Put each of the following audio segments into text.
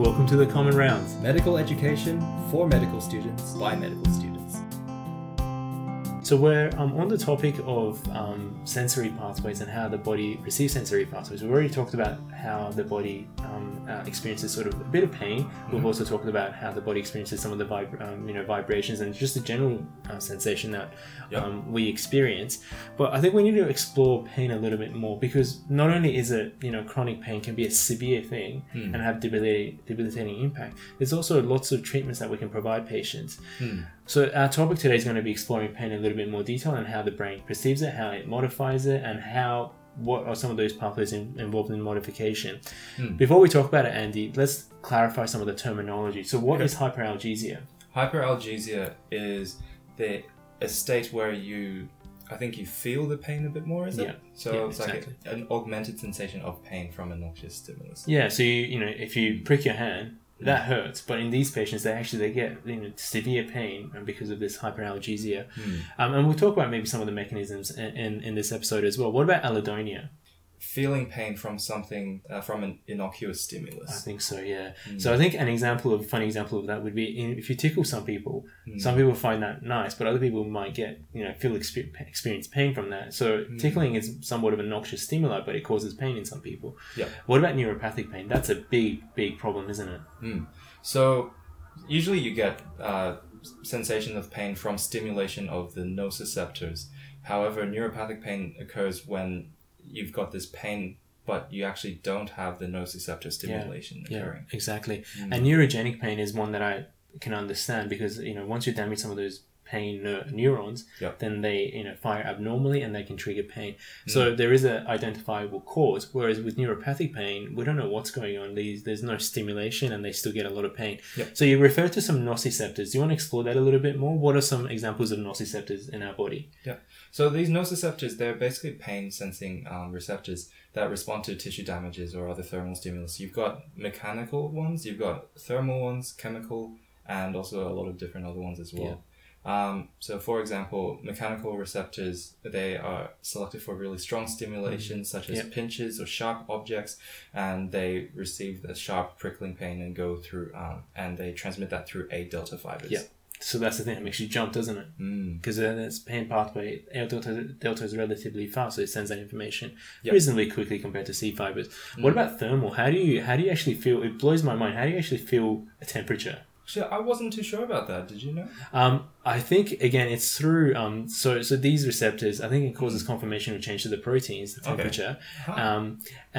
Welcome to the Common Rounds. Medical education for medical students by medical students. So we're on the topic of sensory pathways and how the body receives sensory pathways. We've already talked about how the body experiences sort of a bit of pain. Mm-hmm. We've also talked about how the body experiences some of the vibrations and just the general sensation that we experience. But I think we need to explore pain a little bit more, because not only is it, chronic pain can be a severe thing and have debilitating impact, there's also lots of treatments that we can provide patients. So our topic today is going to be exploring pain in a little bit more detail and how the brain perceives it, how it modifies it, and what are some of those pathways involved in modification. Before we talk about it, Andy, let's clarify some of the terminology. So what is hyperalgesia? Hyperalgesia is a state where you feel the pain a bit more, is it? Yeah. So it's exactly like an augmented sensation of pain from a noxious stimulus. Yeah, so you if you prick your hand, that hurts, but in these patients they get severe pain because of this hyperalgesia. And we'll talk about maybe some of the mechanisms in this episode as well. What about allodynia? Feeling pain from something from an innocuous stimulus. I think so, yeah. So I think a funny example of that would be if you tickle some people. Some people find that nice, but other people might get experience pain from that. So tickling is somewhat of a noxious stimuli, but it causes pain in some people. Yeah. What about neuropathic pain? That's a big problem, isn't it? So usually you get sensation of pain from stimulation of the nociceptors. However, neuropathic pain occurs when you've got this pain, but you actually don't have the nociceptor stimulation occurring. Yeah, exactly. And neurogenic pain is one that I can understand, because once you damage some of those pain neurons, then they fire abnormally and they can trigger pain. So there is an identifiable cause, whereas with neuropathic pain we don't know what's going on. There's no stimulation and they still get a lot of pain. So you refer to some nociceptors. Do you want to explore that a little bit more? What are some examples of nociceptors in our body? So these nociceptors, they're basically pain sensing receptors that respond to tissue damages or other thermal stimulus. You've got mechanical ones, you've got thermal ones, chemical, and also a lot of different other ones as well. So for example, mechanical receptors, they are selected for really strong stimulation, such as pinches or sharp objects, and they receive the sharp prickling pain and go through, and they transmit that through A delta fibers. So that's the thing that makes you jump, doesn't it? Because this pain pathway, A delta is relatively fast, so it sends that information reasonably quickly compared to C fibers. What about thermal? How do you actually feel? It blows my mind. How do you actually feel a temperature? I wasn't too sure about that. Did you know? I think, again, it's through... So these receptors, I think it causes conformational change to the proteins, the temperature. Okay. And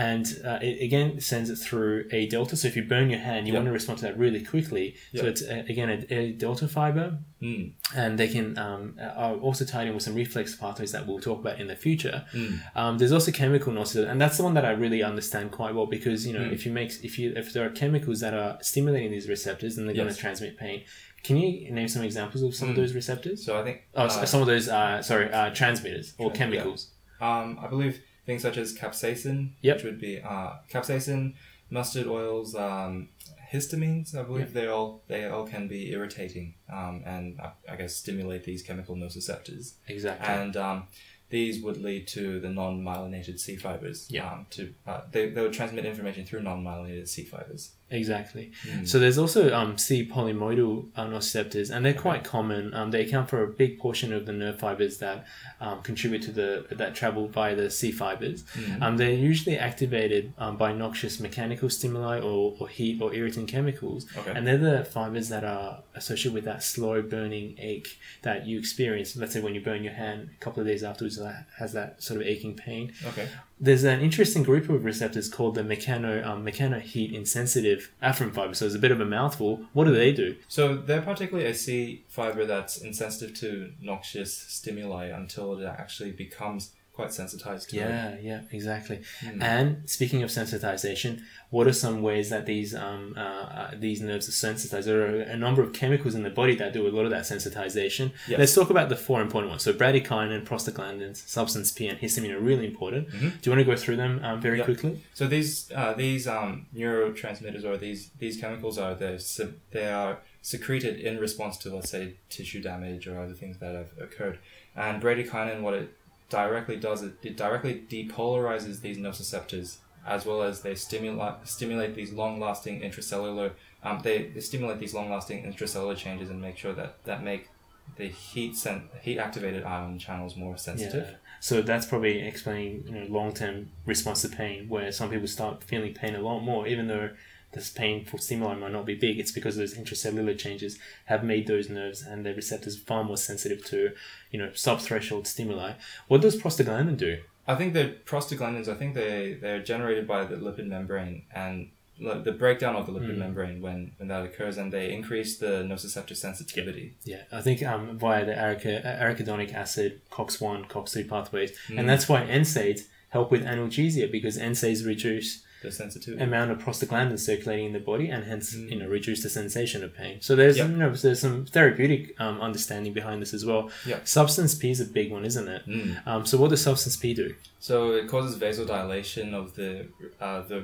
it, again, sends it through A delta. So if you burn your hand, you want to respond to that really quickly. So it's, again, an A delta fiber. And they can are also tied in with some reflex pathways that we'll talk about in the future. There's also chemical nociceptors, and that's the one that I really understand quite well, because if there are chemicals that are stimulating these receptors, then they're going to transmit pain. Can you name some examples of some of those receptors? So I think some of those transmitters or chemicals. I believe things such as capsaicin, which would be capsaicin, mustard oils, histamines, I believe they all can be irritating, and I guess stimulate these chemical nociceptors. Exactly. And these would lead to the non-myelinated C fibers. They would transmit information through non-myelinated C fibers. Exactly. So there's also C polymodal nociceptors, and they're quite common. They account for a big portion of the nerve fibers that contribute to that travel via the C fibers. They're usually activated by noxious mechanical stimuli or heat or irritant chemicals, and they're the fibers that are associated with that slow burning ache that you experience. Let's say when you burn your hand, a couple of days afterwards, that has that sort of aching pain. Okay. There's an interesting group of receptors called the mechano heat insensitive afferent fibers. So it's a bit of a mouthful. What do they do? So they're particularly a C fiber that's insensitive to noxious stimuli until it actually becomes quite sensitized to it. Yeah, exactly. And speaking of sensitization, what are some ways that these nerves are sensitized? There are a number of chemicals in the body that do a lot of that sensitization. Yes. Let's talk about the four important ones. So bradykinin, prostaglandins, substance P, and histamine are really important. Do you want to go through them very quickly? So these neurotransmitters or these chemicals are secreted in response to, let's say, tissue damage or other things that have occurred. And bradykinin, what it directly does, it directly depolarizes these nociceptors as well as they stimulate these long-lasting intracellular changes and make sure that make the heat activated ion channels more sensitive. Yeah. So that's probably explaining long-term response to pain, where some people start feeling pain a lot more, even though this painful stimuli might not be big. It's because those intracellular changes have made those nerves and their receptors far more sensitive to, sub-threshold stimuli. What does prostaglandin do? I think the prostaglandins, they're generated by the lipid membrane and the breakdown of the lipid membrane when that occurs, and they increase the nociceptor sensitivity. Yeah, I think via the arachidonic acid, COX-1, COX-2 pathways. And that's why NSAIDs help with analgesia, because NSAIDs reduce the sensitivity amount of prostaglandins circulating in the body, and hence reduce the sensation of pain. So there's there's some therapeutic understanding behind this as well. Yep. Substance P is a big one, isn't it? So what does substance P do? So it causes vasodilation of the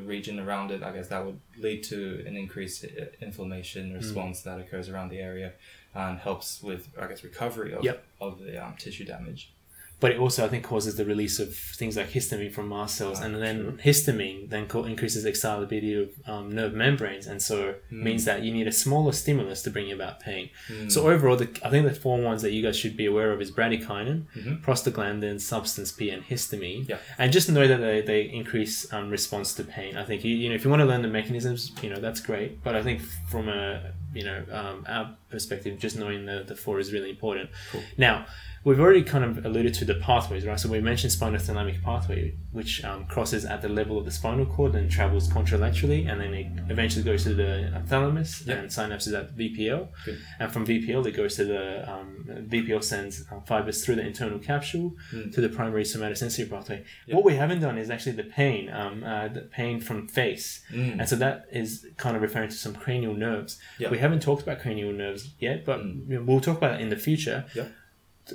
region around it. I guess that would lead to an increased inflammation response that occurs around the area, and helps with recovery of the tissue damage. But it also, I think, causes the release of things like histamine from mast cells, and then histamine then increases excitability of nerve membranes, and so means that you need a smaller stimulus to bring about pain. So overall, I think the four ones that you guys should be aware of is bradykinin, prostaglandin, substance P, and histamine. Yeah. And just know that they increase response to pain. I think if you want to learn the mechanisms, that's great. But I think from a our perspective, just knowing the four is really important. Cool. Now, we've already kind of alluded to the pathways, right? So we mentioned spinothalamic pathway, which crosses at the level of the spinal cord and travels contralaterally, and then it eventually goes to the thalamus and synapses at VPL. Good. And from VPL, it goes to the VPL sends fibers through the internal capsule to the primary somatosensory pathway. Yep. What we haven't done is actually the pain from face, and so that is kind of referring to some cranial nerves. Yep. We haven't talked about cranial nerves yet, but we'll talk about it in the future. Yep.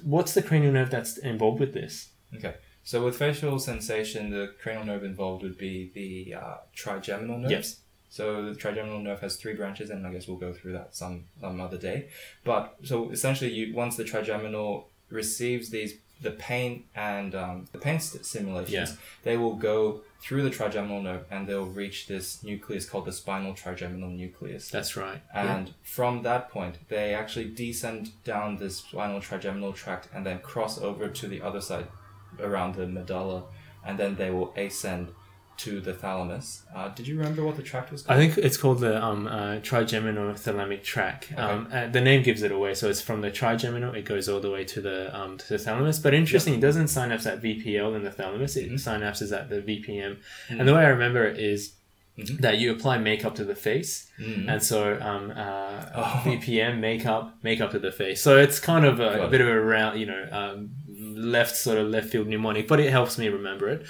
What's the cranial nerve that's involved with this? Okay, so with facial sensation, the cranial nerve involved would be the trigeminal nerve. Yes. So the trigeminal nerve has three branches, and I guess we'll go through that some other day. But so essentially, once the trigeminal receives the pain and the pain simulations, they will go through the trigeminal nerve and they'll reach this nucleus called the spinal trigeminal nucleus. That's right. And from that point, they actually descend down this spinal trigeminal tract and then cross over to the other side around the medulla, and then they will ascend to the thalamus. Did you remember what the tract was called? I think it's called the trigeminal thalamic tract. Okay. The name gives it away. So it's from the trigeminal, it goes all the way to the thalamus. But interesting, it doesn't synapse at VPL in the thalamus. It synapses at the VPM. Mm-hmm. And the way I remember it is that you apply makeup to the face. Mm-hmm. And so VPM, makeup to the face. So it's kind of a bit of a round, left field mnemonic, but it helps me remember it.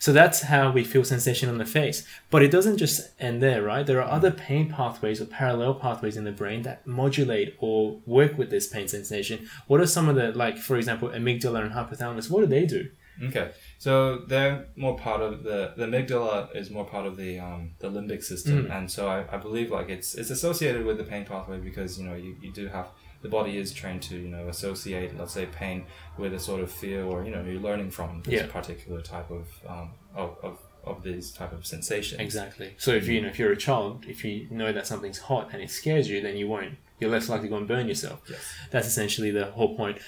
So that's how we feel sensation on the face, but it doesn't just end there, right? There are other pain pathways or parallel pathways in the brain that modulate or work with this pain sensation. What are some of the, like, for example, amygdala and hypothalamus? What do they do? Okay, so they're more part of the amygdala is more part of the limbic system, and so I believe it's associated with the pain pathway because you do have. The body is trained to, associate, let's say, pain with a sort of fear, or, you're learning from this particular type of these type of sensations. Exactly. So if if you're a child, if you know that something's hot and it scares you, then you won't. You're less likely to go and burn yourself. Yes. That's essentially the whole point.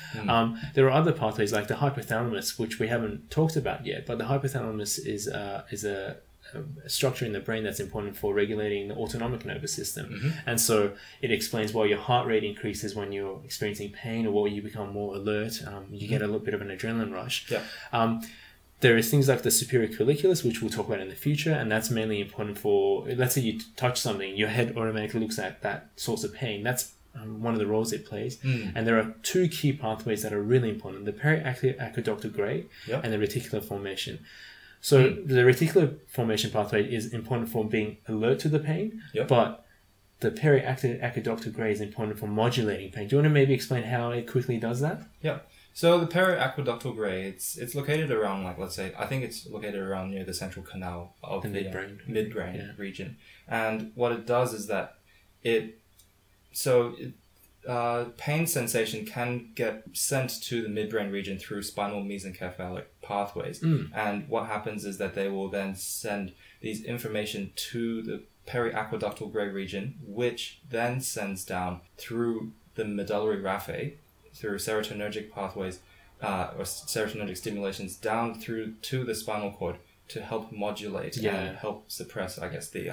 There are other pathways like the hypothalamus, which we haven't talked about yet, but the hypothalamus is a structure in the brain that's important for regulating the autonomic nervous system, and so it explains why your heart rate increases when you're experiencing pain, or you become more alert, you get a little bit of an adrenaline rush. There is things like the superior colliculus, which we'll talk about in the future, and that's mainly important for, let's say you touch something, your head automatically looks at that source of pain. That's one of the roles it plays. And there are two key pathways that are really important: the periaqueductal gray and the reticular formation. So the reticular formation pathway is important for being alert to the pain, but the periaqueductal gray is important for modulating pain. Do you want to maybe explain how it quickly does that? Yeah. So the periaqueductal gray, it's located around, it's located around near the central canal of the midbrain, region. And what it does is that it pain sensation can get sent to the midbrain region through spinal mesencephalic pathways. And what happens is that they will then send these information to the periaqueductal gray region, which then sends down through the medullary raphe, through serotonergic pathways, or serotonergic stimulations down through to the spinal cord to help modulate and help suppress, I guess, the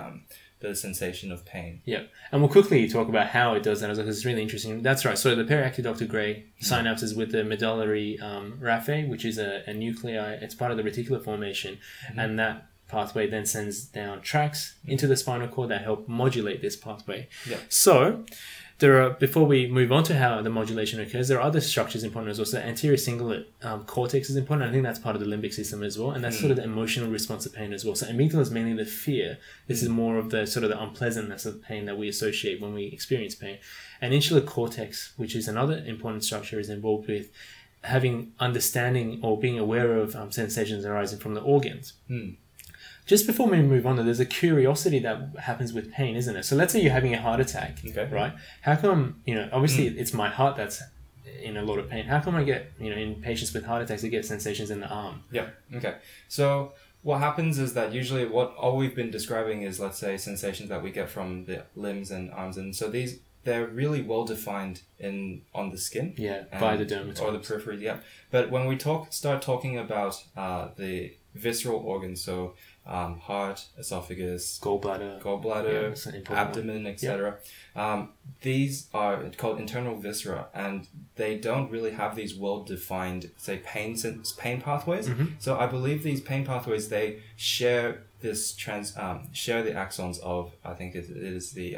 sensation of pain. Yeah. And we'll quickly talk about how it does that because it's really interesting. That's right. So the periaqueductal gray synapses with the medullary raphe, which is a nuclei. It's part of the reticular formation. And that pathway then sends down tracts into the spinal cord that help modulate this pathway. Yeah. So there are, before we move on to how the modulation occurs, there are other structures important as well. So the anterior cingulate cortex is important. I think that's part of the limbic system as well. And that's sort of the emotional response to pain as well. So amygdala is mainly the fear. This is more of the sort of the unpleasantness of pain that we associate when we experience pain. And insular cortex, which is another important structure, is involved with having understanding or being aware of sensations arising from the organs. Just before we move on, there's a curiosity that happens with pain, isn't it? So let's say you're having a heart attack, right? How come, you know, obviously it's my heart that's in a lot of pain. How come I get, you know, in patients with heart attacks, they get sensations in the arm? Yeah, okay. So what happens is that usually all we've been describing is, let's say, sensations that we get from the limbs and arms. And so these, they're really well defined on the skin. Yeah, by the dermatomes. Or the periphery, yeah. But when we start talking about the visceral organs, so heart, esophagus, gallbladder, abdomen, etc. Yep. These are called internal viscera, and they don't really have these well-defined, say, pain pathways. So I believe these pain pathways, they share this share the axons of, I think it is the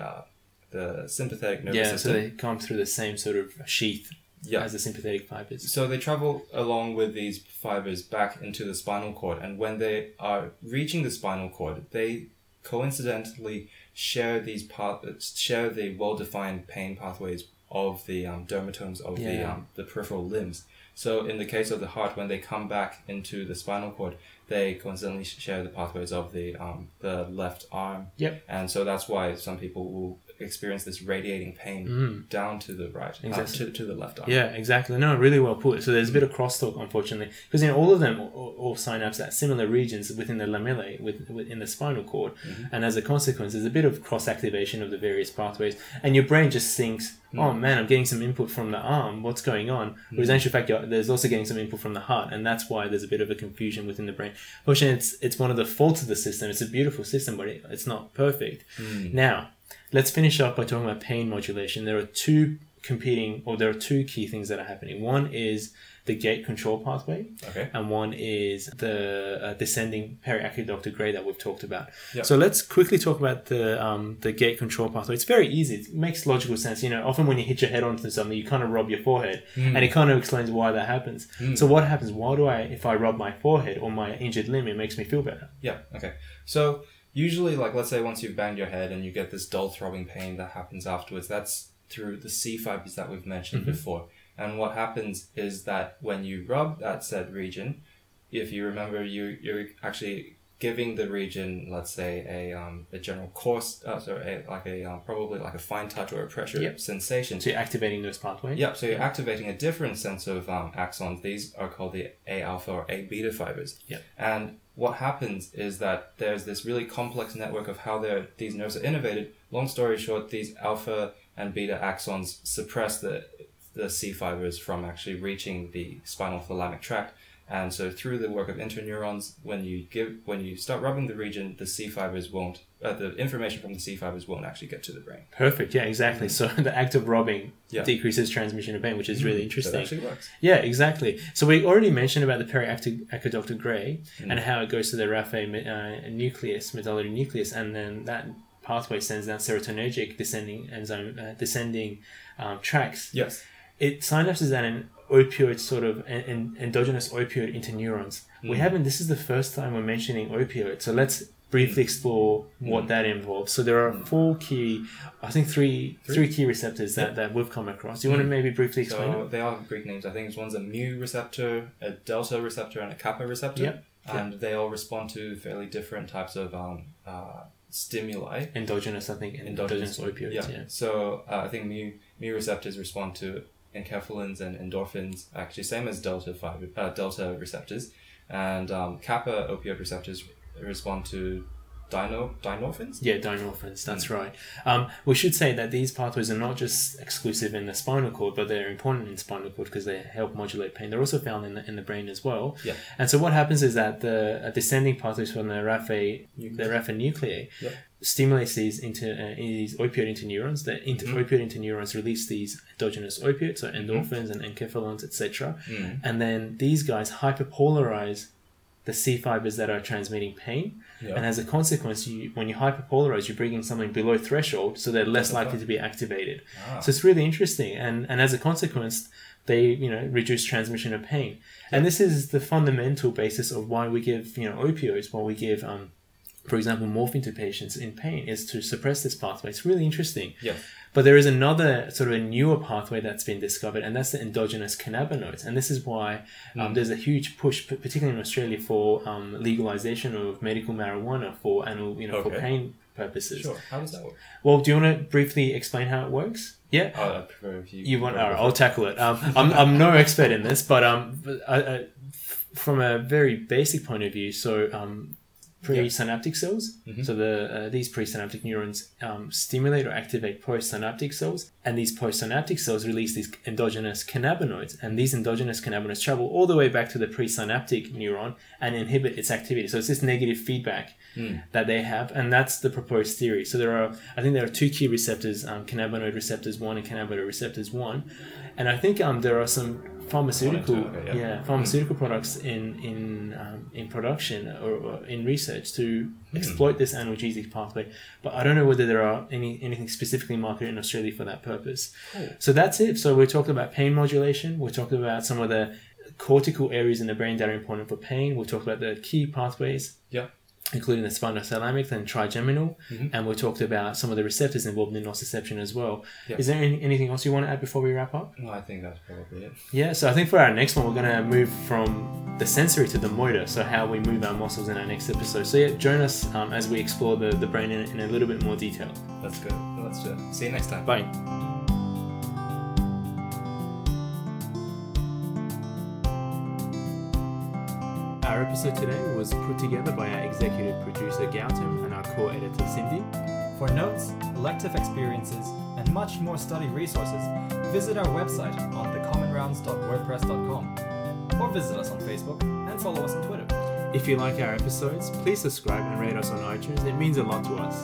sympathetic nervous system. Yeah, so they come through the same sort of sheath. Yeah. As the sympathetic fibers. So they travel along with these fibers back into the spinal cord, and when they are reaching the spinal cord, they coincidentally share the well-defined pain pathways of the dermatomes of the peripheral limbs. So in the case of the heart, when they come back into the spinal cord, they coincidentally share the pathways of the left arm. Yep. And so that's why some people will experience this radiating pain down to the right, exactly. To the left arm. Yeah, exactly. No, really well put. So there's a bit of crosstalk, unfortunately, because all of them all synapse at similar regions within the lamellae, within the spinal cord. And as a consequence, there's a bit of cross-activation of the various pathways, and your brain just thinks, oh man, I'm getting some input from the arm, what's going on? Whereas in actual fact, there's also getting some input from the heart, and that's why there's a bit of a confusion within the brain. Unfortunately, it's one of the faults of the system. It's a beautiful system, but it's not perfect. Now, let's finish up by talking about pain modulation. There are two key things that are happening. One is the gate control pathway, and one is the descending periaqueductal gray that we've talked about. Yep. So let's quickly talk about the gate control pathway. It's very easy. It makes logical sense. You know, often when you hit your head onto something, you kind of rub your forehead, and it kind of explains why that happens. So what happens? Why do if I rub my forehead or my injured limb, it makes me feel better? Yeah. Okay. So usually, like, let's say once you've banged your head and you get this dull throbbing pain that happens afterwards, that's through the C fibers that we've mentioned before. And what happens is that when you rub that said region, if you remember, you're actually giving the region, let's say, a general coarse, probably like a fine touch or a pressure sensation. So you're activating those pathways? Yep, so you're activating a different sense of axons. These are called the A alpha or A beta fibers. Yep. And what happens is that there's this really complex network of how these nerves are innervated. Long story short, these alpha and beta axons suppress the C fibers from actually reaching the spinal thalamic tract. And so through the work of interneurons, when you start rubbing the region, the C fibers won't, the information from the C fibers won't actually get to the brain. Perfect. Yeah, exactly. Mm-hmm. So the act of rubbing decreases transmission of pain, which is really interesting. That actually works. Yeah, exactly. So we already mentioned about the periaqueductal gray and how it goes to the raphe nucleus, medullary nucleus, and then that pathway sends down serotonergic descending tracts. Yes. It synapses at an opioid sort of endogenous opioid interneurons. This is the first time we're mentioning opioid. So let's briefly explore what that involves. So there are three key receptors that we've come across. Do you want to maybe briefly explain them? They are Greek names. I think one's a mu receptor, a delta receptor, and a kappa receptor. Yep. And they all respond to fairly different types of stimuli. Endogenous, I think. Endogenous opioids, yeah. So I think mu receptors respond to enkephalins and endorphins, actually same as delta receptors. And kappa opioid receptors respond to dynorphins? Yeah, dynorphins, that's right. We should say that these pathways are not just exclusive in the spinal cord, but they're important in spinal cord because they help modulate pain. They're also found in the brain as well. Yeah. And so what happens is that the descending pathways from the raphe nuclei stimulates these these opioid interneurons. The opioid interneurons release these endogenous opioids, so endorphins and enkephalins, etc. And then these guys hyperpolarize the C fibers that are transmitting pain. Yep. And as a consequence, when you hyperpolarize, you're bringing something below threshold, so they're less likely to be activated. So it's really interesting. And as a consequence, they reduce transmission of pain. Yep. And this is the fundamental basis of why we give opioids, why we give for example morphine to patients in pain, is to suppress this pathway. It's really interesting. Yeah. But there is another sort of a newer pathway that's been discovered, and that's the endogenous cannabinoids. And this is why there's a huge push, particularly in Australia, for legalization of medical marijuana for for pain purposes. Sure. How does that work? Well, do you want to briefly explain how it works? Yeah. I prefer if you want. All right, I'll tackle it. I'm no expert in this, but I, from a very basic point of view, so. Presynaptic cells. So these presynaptic neurons stimulate or activate postsynaptic cells, and these postsynaptic cells release these endogenous cannabinoids, and these endogenous cannabinoids travel all the way back to the presynaptic neuron and inhibit its activity. So it's this negative feedback that they have, and that's the proposed theory. So there are two key receptors, cannabinoid receptors 1 and cannabinoid receptors 1, and I think there are some pharmaceutical products in production or in research to exploit this analgesic pathway, but I don't know whether there are anything specifically marketed in Australia for that purpose. So that's it. So we're talking about pain modulation, we're talking about some of the cortical areas in the brain that are important for pain, we'll talk about the key pathways, including the spinothalamic and trigeminal, and we talked about some of the receptors involved in nociception as well. Is there anything else you want to add before we wrap up? No, I think that's probably it. Yeah, so I think for our next one, we're going to move from the sensory to the motor, so how we move our muscles in our next episode. So yeah, join us as we explore the brain in a little bit more detail. That's good. Well, that's good. See you next time. Bye. Our episode today was put together by our executive producer Gautam and our core editor Cindy. For notes, elective experiences, and much more study resources, visit our website on thecommonrounds.wordpress.com, or visit us on Facebook and follow us on Twitter. If you like our episodes, please subscribe and rate us on iTunes. It means a lot to us.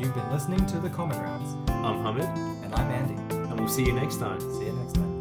You've been listening to The Common Rounds. I'm Hamid. And I'm Andy. And we'll see you next time. See you next time.